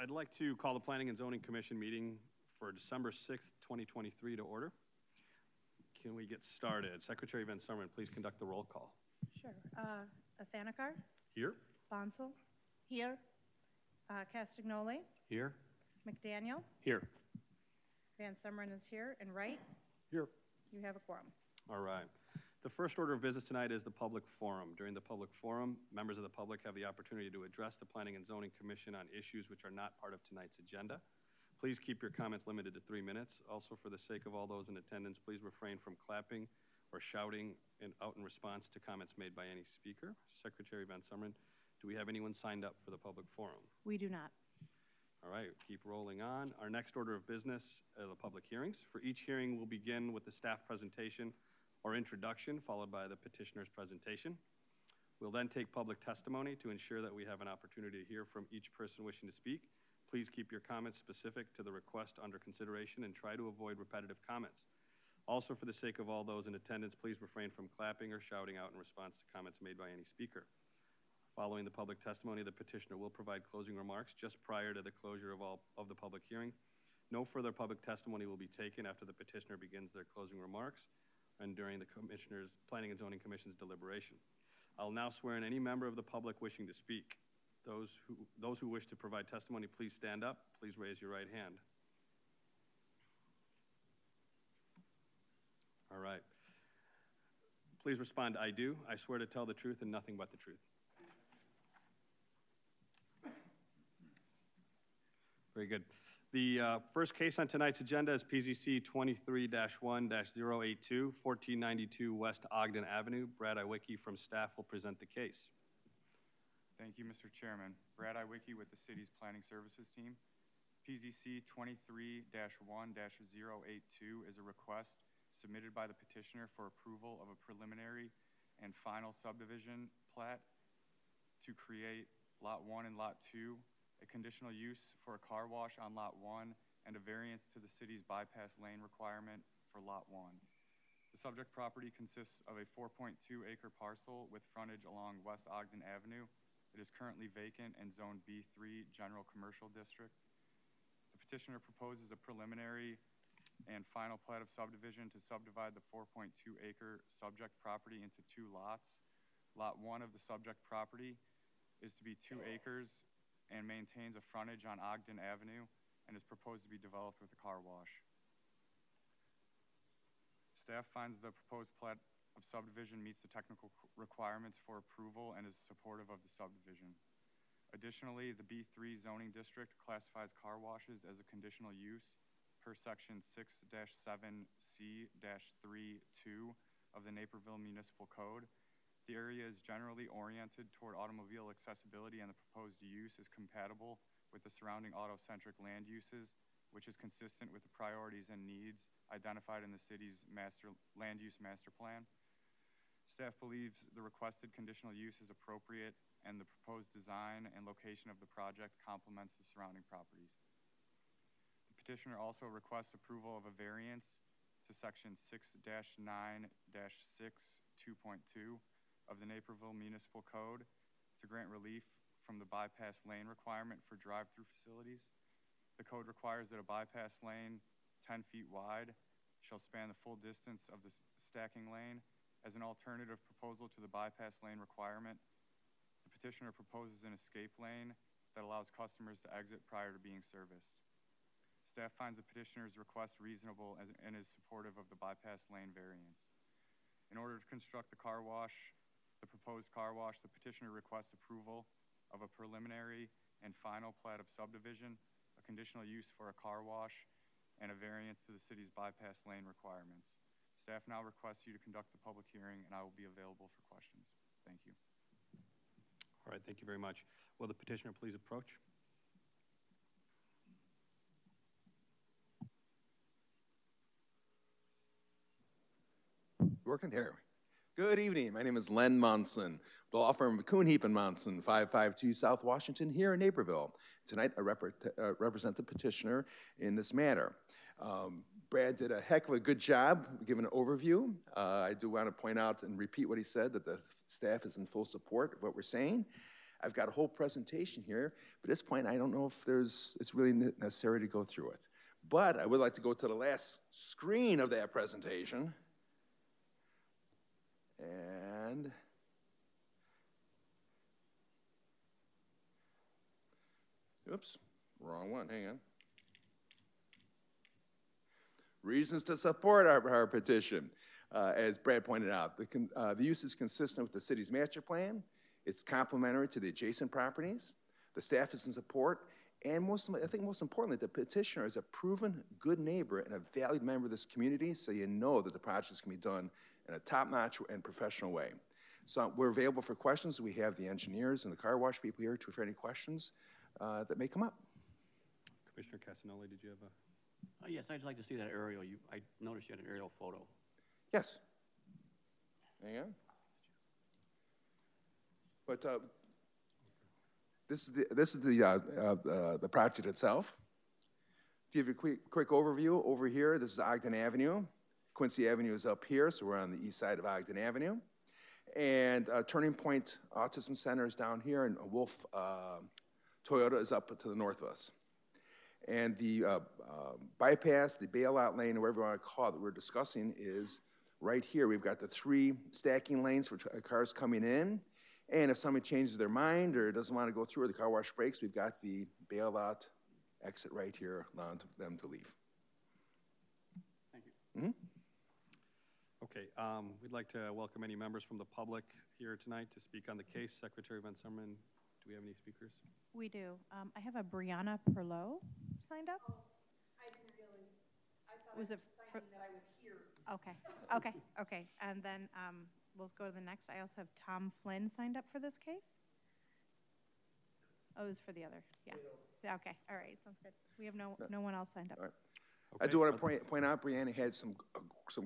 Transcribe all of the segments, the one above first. I'd like to call the Planning and Zoning Commission meeting for December 6th, 2023 to order. Can we get started? Secretary Van Someren, please conduct the roll call. Sure. Athanikar? Here. Bonsal? Here. Castagnoli? Here. McDaniel? Here. Van Someren is here. And Wright? Here. You have a quorum. All right. The first order of business tonight is the public forum. During the public forum, members of the public have the opportunity to address the Planning and Zoning Commission on issues which are not part of tonight's agenda. Please keep your comments limited to 3 minutes. Also, for the sake of all those in attendance, please refrain from clapping or shouting in response to comments made by any speaker. Secretary Van Someren, do we have anyone signed up for the public forum? We do not. All right, keep rolling on. Our next order of business are the public hearings. For each hearing, we'll begin with the staff presentation or introduction, followed by the petitioner's presentation. We'll then take public testimony to ensure that we have an opportunity to hear from each person wishing to speak. Please keep your comments specific to the request under consideration and try to avoid repetitive comments. Also, for the sake of all those in attendance, please refrain from clapping or shouting out in response to comments made by any speaker. Following the public testimony, the petitioner will provide closing remarks just prior to the closure of the public hearing. No further public testimony will be taken after the petitioner begins their closing remarks and during the Commissioner's Planning and Zoning Commission's deliberation. I'll now swear in any member of the public wishing to speak. Those who wish to provide testimony, please stand up. Please raise your right hand. All right. Please respond, I do. I swear to tell the truth and nothing but the truth. Very good. The first case on tonight's agenda is PZC 23-1-082, 1492 West Ogden Avenue. Brad Iwicki from staff will present the case. Thank you, Mr. Chairman. Brad Iwicki with the city's planning services team. PZC 23-1-082 is a request submitted by the petitioner for approval of a preliminary and final subdivision plat to create Lot 1 and Lot 2, a conditional use for a car wash on Lot 1, and a variance to the city's bypass lane requirement for Lot 1. The subject property consists of a 4.2-acre parcel with frontage along West Ogden Avenue. It is currently vacant and Zone B3 General Commercial District. The petitioner proposes a preliminary and final plat of subdivision to subdivide the 4.2-acre subject property into two lots. Lot 1 of the subject property is to be 2 acres and maintains a frontage on Ogden Avenue and is proposed to be developed with a car wash. Staff finds the proposed plat of subdivision meets the technical requirements for approval and is supportive of the subdivision. Additionally, the B3 zoning district classifies car washes as a conditional use per section 6-7C-32 of the Naperville Municipal Code. The area is generally oriented toward automobile accessibility, and the proposed use is compatible with the surrounding auto-centric land uses, which is consistent with the priorities and needs identified in the city's land use master plan. Staff believes the requested conditional use is appropriate, and the proposed design and location of the project complements the surrounding properties. The petitioner also requests approval of a variance to section 6-9-6 2.2 of the Naperville Municipal Code to grant relief from the bypass lane requirement for drive-through facilities. The code requires that a bypass lane 10 feet wide shall span the full distance of the stacking lane. As an alternative proposal to the bypass lane requirement, the petitioner proposes an escape lane that allows customers to exit prior to being serviced. Staff finds the petitioner's request reasonable and is supportive of the bypass lane variance. In order to construct the car wash, the proposed car wash, the petitioner requests approval of a preliminary and final plat of subdivision, a conditional use for a car wash, and a variance to the city's bypass lane requirements. Staff now requests you to conduct the public hearing, and I will be available for questions. Thank you. All right, thank you very much. Will the petitioner please approach? Working there. Good evening. My name is Len Monson, the law firm of Kuhn, Heap & Monson, 552 South Washington here in Naperville. Tonight, I represent the petitioner in this matter. Brad did a heck of a good job giving an overview. I do want to point out and repeat what he said, that the staff is in full support of what we're saying. I've got a whole presentation here, but at this point, I don't know if it's really necessary to go through it. But I would like to go to the last screen of that presentation. And oops, wrong one, hang on. Reasons to support our petition. As Brad pointed out, the use is consistent with the city's master plan. It's complementary to the adjacent properties. The staff is in support. And most importantly, the petitioner is a proven good neighbor and a valued member of this community, so you know that the projects can be done in a top-notch and professional way. So we're available for questions. We have the engineers and the car wash people here for any questions that may come up. Commissioner Castagnoli, did you have a? Yes, I'd like to see that aerial. I noticed you had an aerial photo. Yes. Hang on. But this is the project itself. To give you a quick overview, over here, this is Ogden Avenue. Quincy Avenue is up here, so we're on the east side of Ogden Avenue. And Turning Point Autism Center is down here, and Wolf Toyota is up to the north of us. And the bypass, the bailout lane, or whatever you want to call it, that we're discussing is right here. We've got the three stacking lanes for cars coming in. And if somebody changes their mind or doesn't want to go through or the car wash breaks, we've got the bailout exit right here, allowing them to leave. Thank you. Mm-hmm. Okay, we'd like to welcome any members from the public here tonight to speak on the case. Secretary Van Someren, do we have any speakers? We do. I have a Brianna Perlow signed up. Oh, I didn't realize. I thought was I was it signing that I was here. Okay, okay, okay. And then we'll go to the next. I also have Tom Flynn signed up for this case. Oh, it was for the other. Yeah. Okay, all right, sounds good. We have no one else signed up. All right. Okay. I do want to point out Brianna had some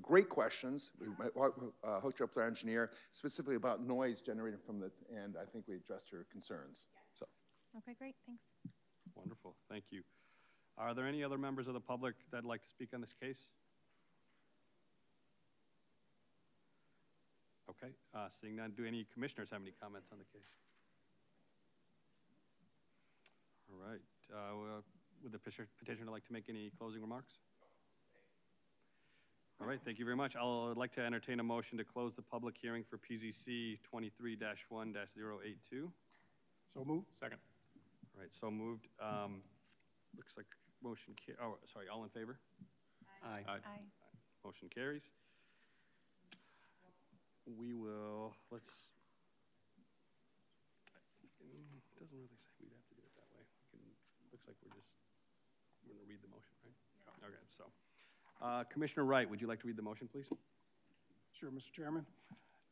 great questions. We hooked her up to our engineer, specifically about noise generated from the, and I think we addressed her concerns. Yeah. So. Okay, great, thanks. Wonderful, thank you. Are there any other members of the public that'd like to speak on this case? Okay, seeing none, do any commissioners have any comments on the case? All right, would the petitioner like to make any closing remarks? All right, thank you very much. I'd like to entertain a motion to close the public hearing for PZC 23-1-082. So moved. Second. All right, so moved. Looks like motion, oh, sorry, all in favor? Aye. Aye. Aye. Aye. Motion carries. We will, let's, it doesn't really say we'd have to do it that way. We can, looks like we're gonna read the motion, right? Yeah. Okay, so. Commissioner Wright, would you like to read the motion, please? Sure, Mr. Chairman.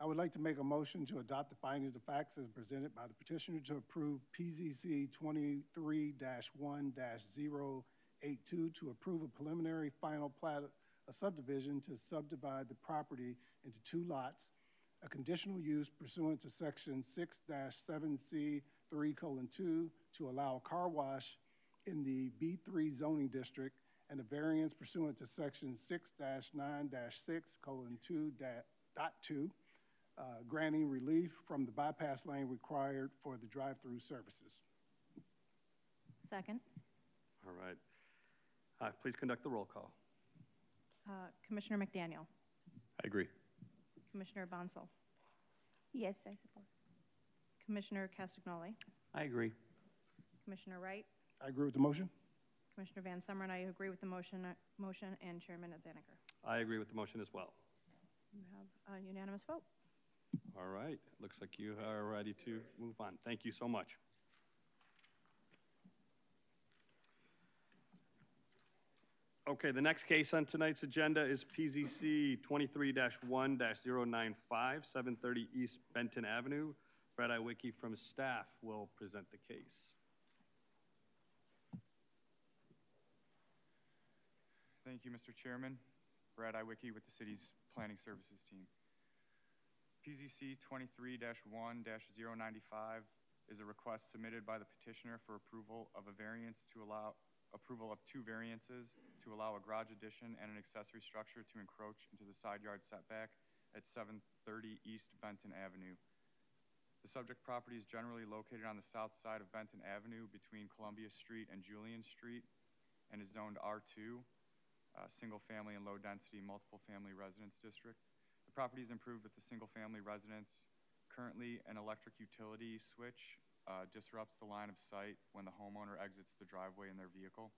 I would like to make a motion to adopt the findings of facts as presented by the petitioner to approve PZC 23-1-082 to approve a preliminary final plat of subdivision to subdivide the property into two lots, a conditional use pursuant to section 6-7C3:2 to allow a car wash in the B3 zoning district and a variance pursuant to section 6-9-6:2.2. Granting relief from the bypass lane required for the drive-through services. Second. All right. Please conduct the roll call. Commissioner McDaniel. I agree. Commissioner Bonsal. Yes, I support. Commissioner Castagnoli. I agree. Commissioner Wright. I agree with the motion. Commissioner Van Someren, I agree with the motion, and Chairman Athanikar. I agree with the motion as well. You have a unanimous vote. All right, looks like you are ready to move on. Thank you so much. Okay, the next case on tonight's agenda is PZC 23-1-095, 730 East Benton Avenue. Brad Iwicki from staff will present the case. Thank you, Mr. Chairman. Brad Iwicki with the city's planning services team. PZC 23-1-095 is a request submitted by the petitioner for approval of a variance to allow approval of two variances to allow a garage addition and an accessory structure to encroach into the side yard setback at 730 East Benton Avenue. The subject property is generally located on the south side of Benton Avenue between Columbia Street and Julian Street and is zoned R2, single-family and low-density multiple-family residence district. The property is improved with a single-family residence. Currently, an electric utility switch disrupts the line of sight when the homeowner exits the driveway in their vehicle.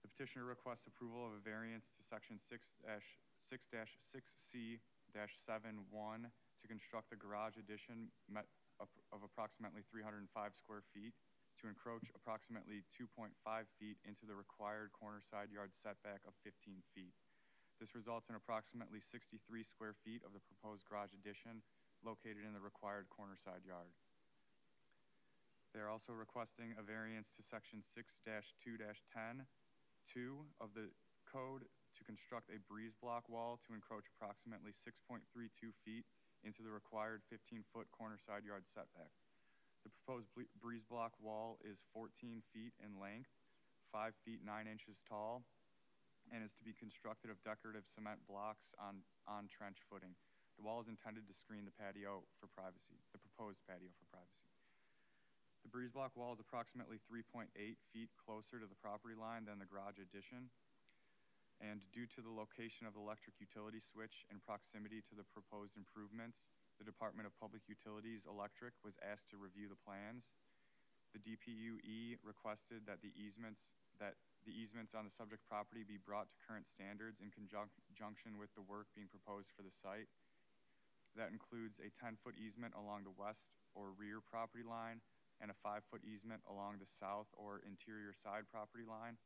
The petitioner requests approval of a variance to section 6-6C-71 to construct a garage addition of approximately 305 square feet to encroach approximately 2.5 feet into the required corner side yard setback of 15 feet. This results in approximately 63 square feet of the proposed garage addition located in the required corner side yard. They are also requesting a variance to section 6-2-10(2) of the code to construct a breeze block wall to encroach approximately 6.32 feet into the required 15-foot corner side yard setback. The proposed breeze block wall is 14 feet in length, 5 feet 9 inches tall, and is to be constructed of decorative cement blocks on trench footing. The wall is intended to screen the patio for privacy, the proposed patio for privacy. The breeze block wall is approximately 3.8 feet closer to the property line than the garage addition. And due to the location of the electric utility switch and proximity to the proposed improvements, the Department of Public Utilities Electric was asked to review the plans. The DPUE requested that the easements on the subject property be brought to current standards in conjunction with the work being proposed for the site. That includes a 10-foot easement along the west or rear property line and a 5-foot easement along the south or interior side property line.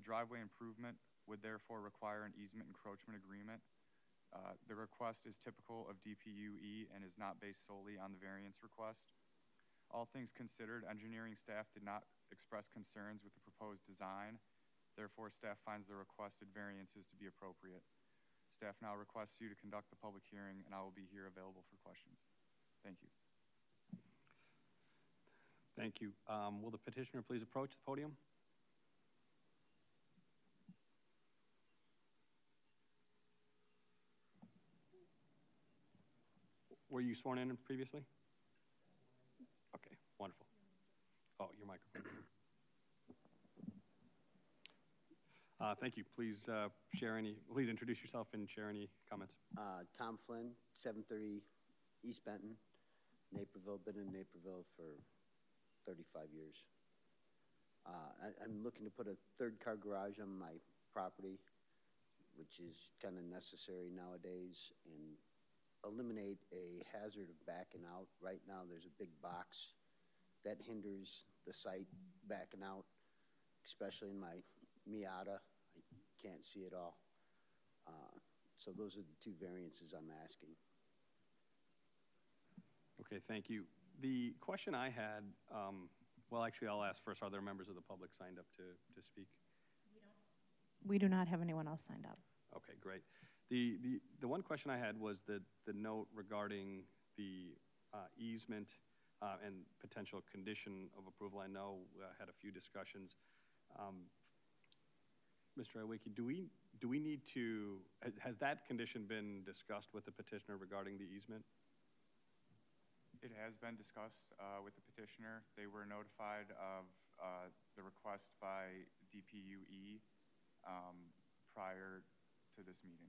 The driveway improvement would therefore require an easement encroachment agreement. The request is typical of DPUE and is not based solely on the variance request. All things considered, engineering staff did not express concerns with the proposed design. Therefore, staff finds the requested variances to be appropriate. Staff now requests you to conduct the public hearing, and I will be here available for questions. Thank you. Thank you. Will the petitioner please approach the podium? Were you sworn in previously? Okay, wonderful. Oh, your microphone. Thank you. Please please introduce yourself and share any comments. Tom Flynn, 730 East Benton, Naperville. Been in Naperville for 35 years. I'm looking to put a third car garage on my property, which is kind of necessary nowadays, and eliminate a hazard of backing out. Right now there's a big box that hinders the site backing out, especially in my Miata. I can't see it all. So those are the two variances I'm asking. Okay, thank you. The question I had, well, actually I'll ask first, are there members of the public signed up to speak? We do not have anyone else signed up. Okay, great. The one question I had was the note regarding the easement and potential condition of approval. I know I had a few discussions. Mr. Iwicki, do we need to, has that condition been discussed with the petitioner regarding the easement? It has been discussed with the petitioner. They were notified of the request by DPUE prior to this meeting.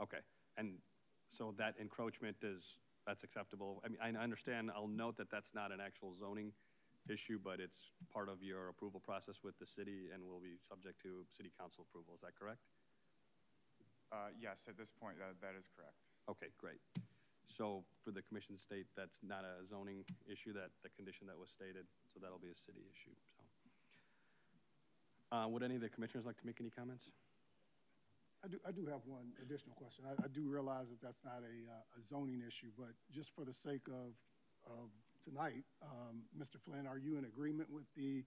Okay, and so that encroachment that's acceptable. I mean, I understand, I'll note that that's not an actual zoning issue, but it's part of your approval process with the city and will be subject to city council approval, is that correct? Yes, at this point, that is correct. Okay, great. So for the commission state, that's not a zoning issue, that the condition that was stated, so that'll be a city issue, so. Would any of the commissioners like to make any comments? I do have one additional question. I do realize that that's not a zoning issue, but just for the sake of tonight, Mr. Flynn, are you in agreement with the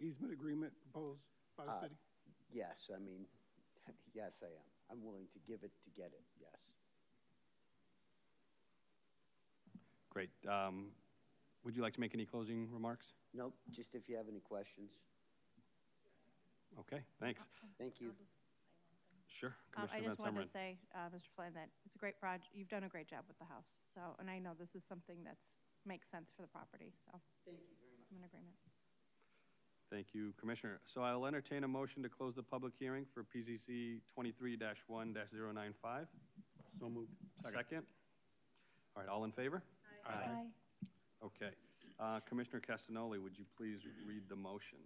easement agreement proposed by the city? Yes, I mean, yes, I am. I'm willing to give it to get it, yes. Great. Would you like to make any closing remarks? Nope, just if you have any questions. Okay, thanks. Thank you. Sure. I just wanted to say, Mr. Flynn, that it's a great project. You've done a great job with the house. So, and I know this is something that's makes sense for the property. So thank you very much. I'm in agreement. Thank you, Commissioner. So I'll entertain a motion to close the public hearing for PZC 23-1-095. So moved. Second. All right, all in favor? Aye. Aye. Aye. Okay. Commissioner Castagnoli, would you please read the motion?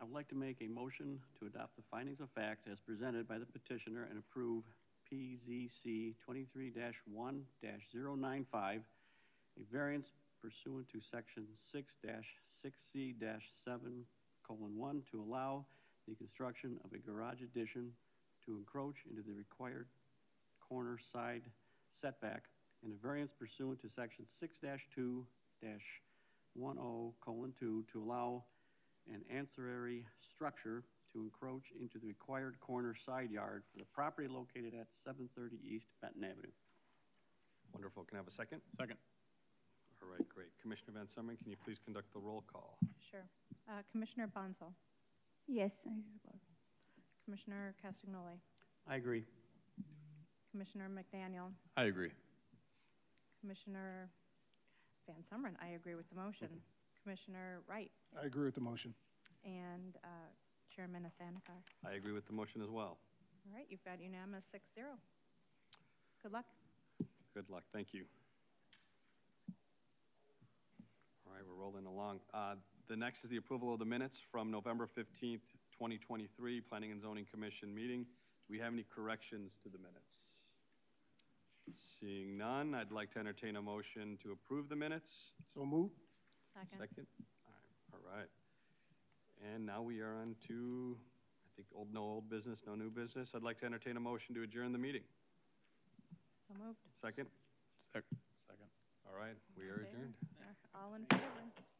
I would like to make a motion to adopt the findings of fact as presented by the petitioner and approve PZC 23-1-095, a variance pursuant to section 6-6C-7:1 to allow the construction of a garage addition to encroach into the required corner side setback, and a variance pursuant to section 6-2-10:2 to allow an ancillary structure to encroach into the required corner side yard for the property located at 730 East Benton Avenue. Wonderful. Can I have a second? Second. All right, great. Commissioner Van Someren, can you please conduct the roll call? Sure. Commissioner Bonsal? Yes. Commissioner Castagnoli? I agree. Commissioner McDaniel? I agree. Commissioner Van Someren? I agree with the motion. Commissioner Wright? I agree with the motion. And Chairman Athanikar? I agree with the motion as well. All right, you've got unanimous 6-0. Good luck. Good luck, thank you. All right, we're rolling along. The next is the approval of the minutes from November 15th, 2023, Planning and Zoning Commission meeting. Do we have any corrections to the minutes? Seeing none, I'd like to entertain a motion to approve the minutes. So moved. Second. Second. All right. And now we are on to, I think, no old business, no new business. I'd like to entertain a motion to adjourn the meeting. So moved. Second. Second. All right. We are adjourned. All in favor.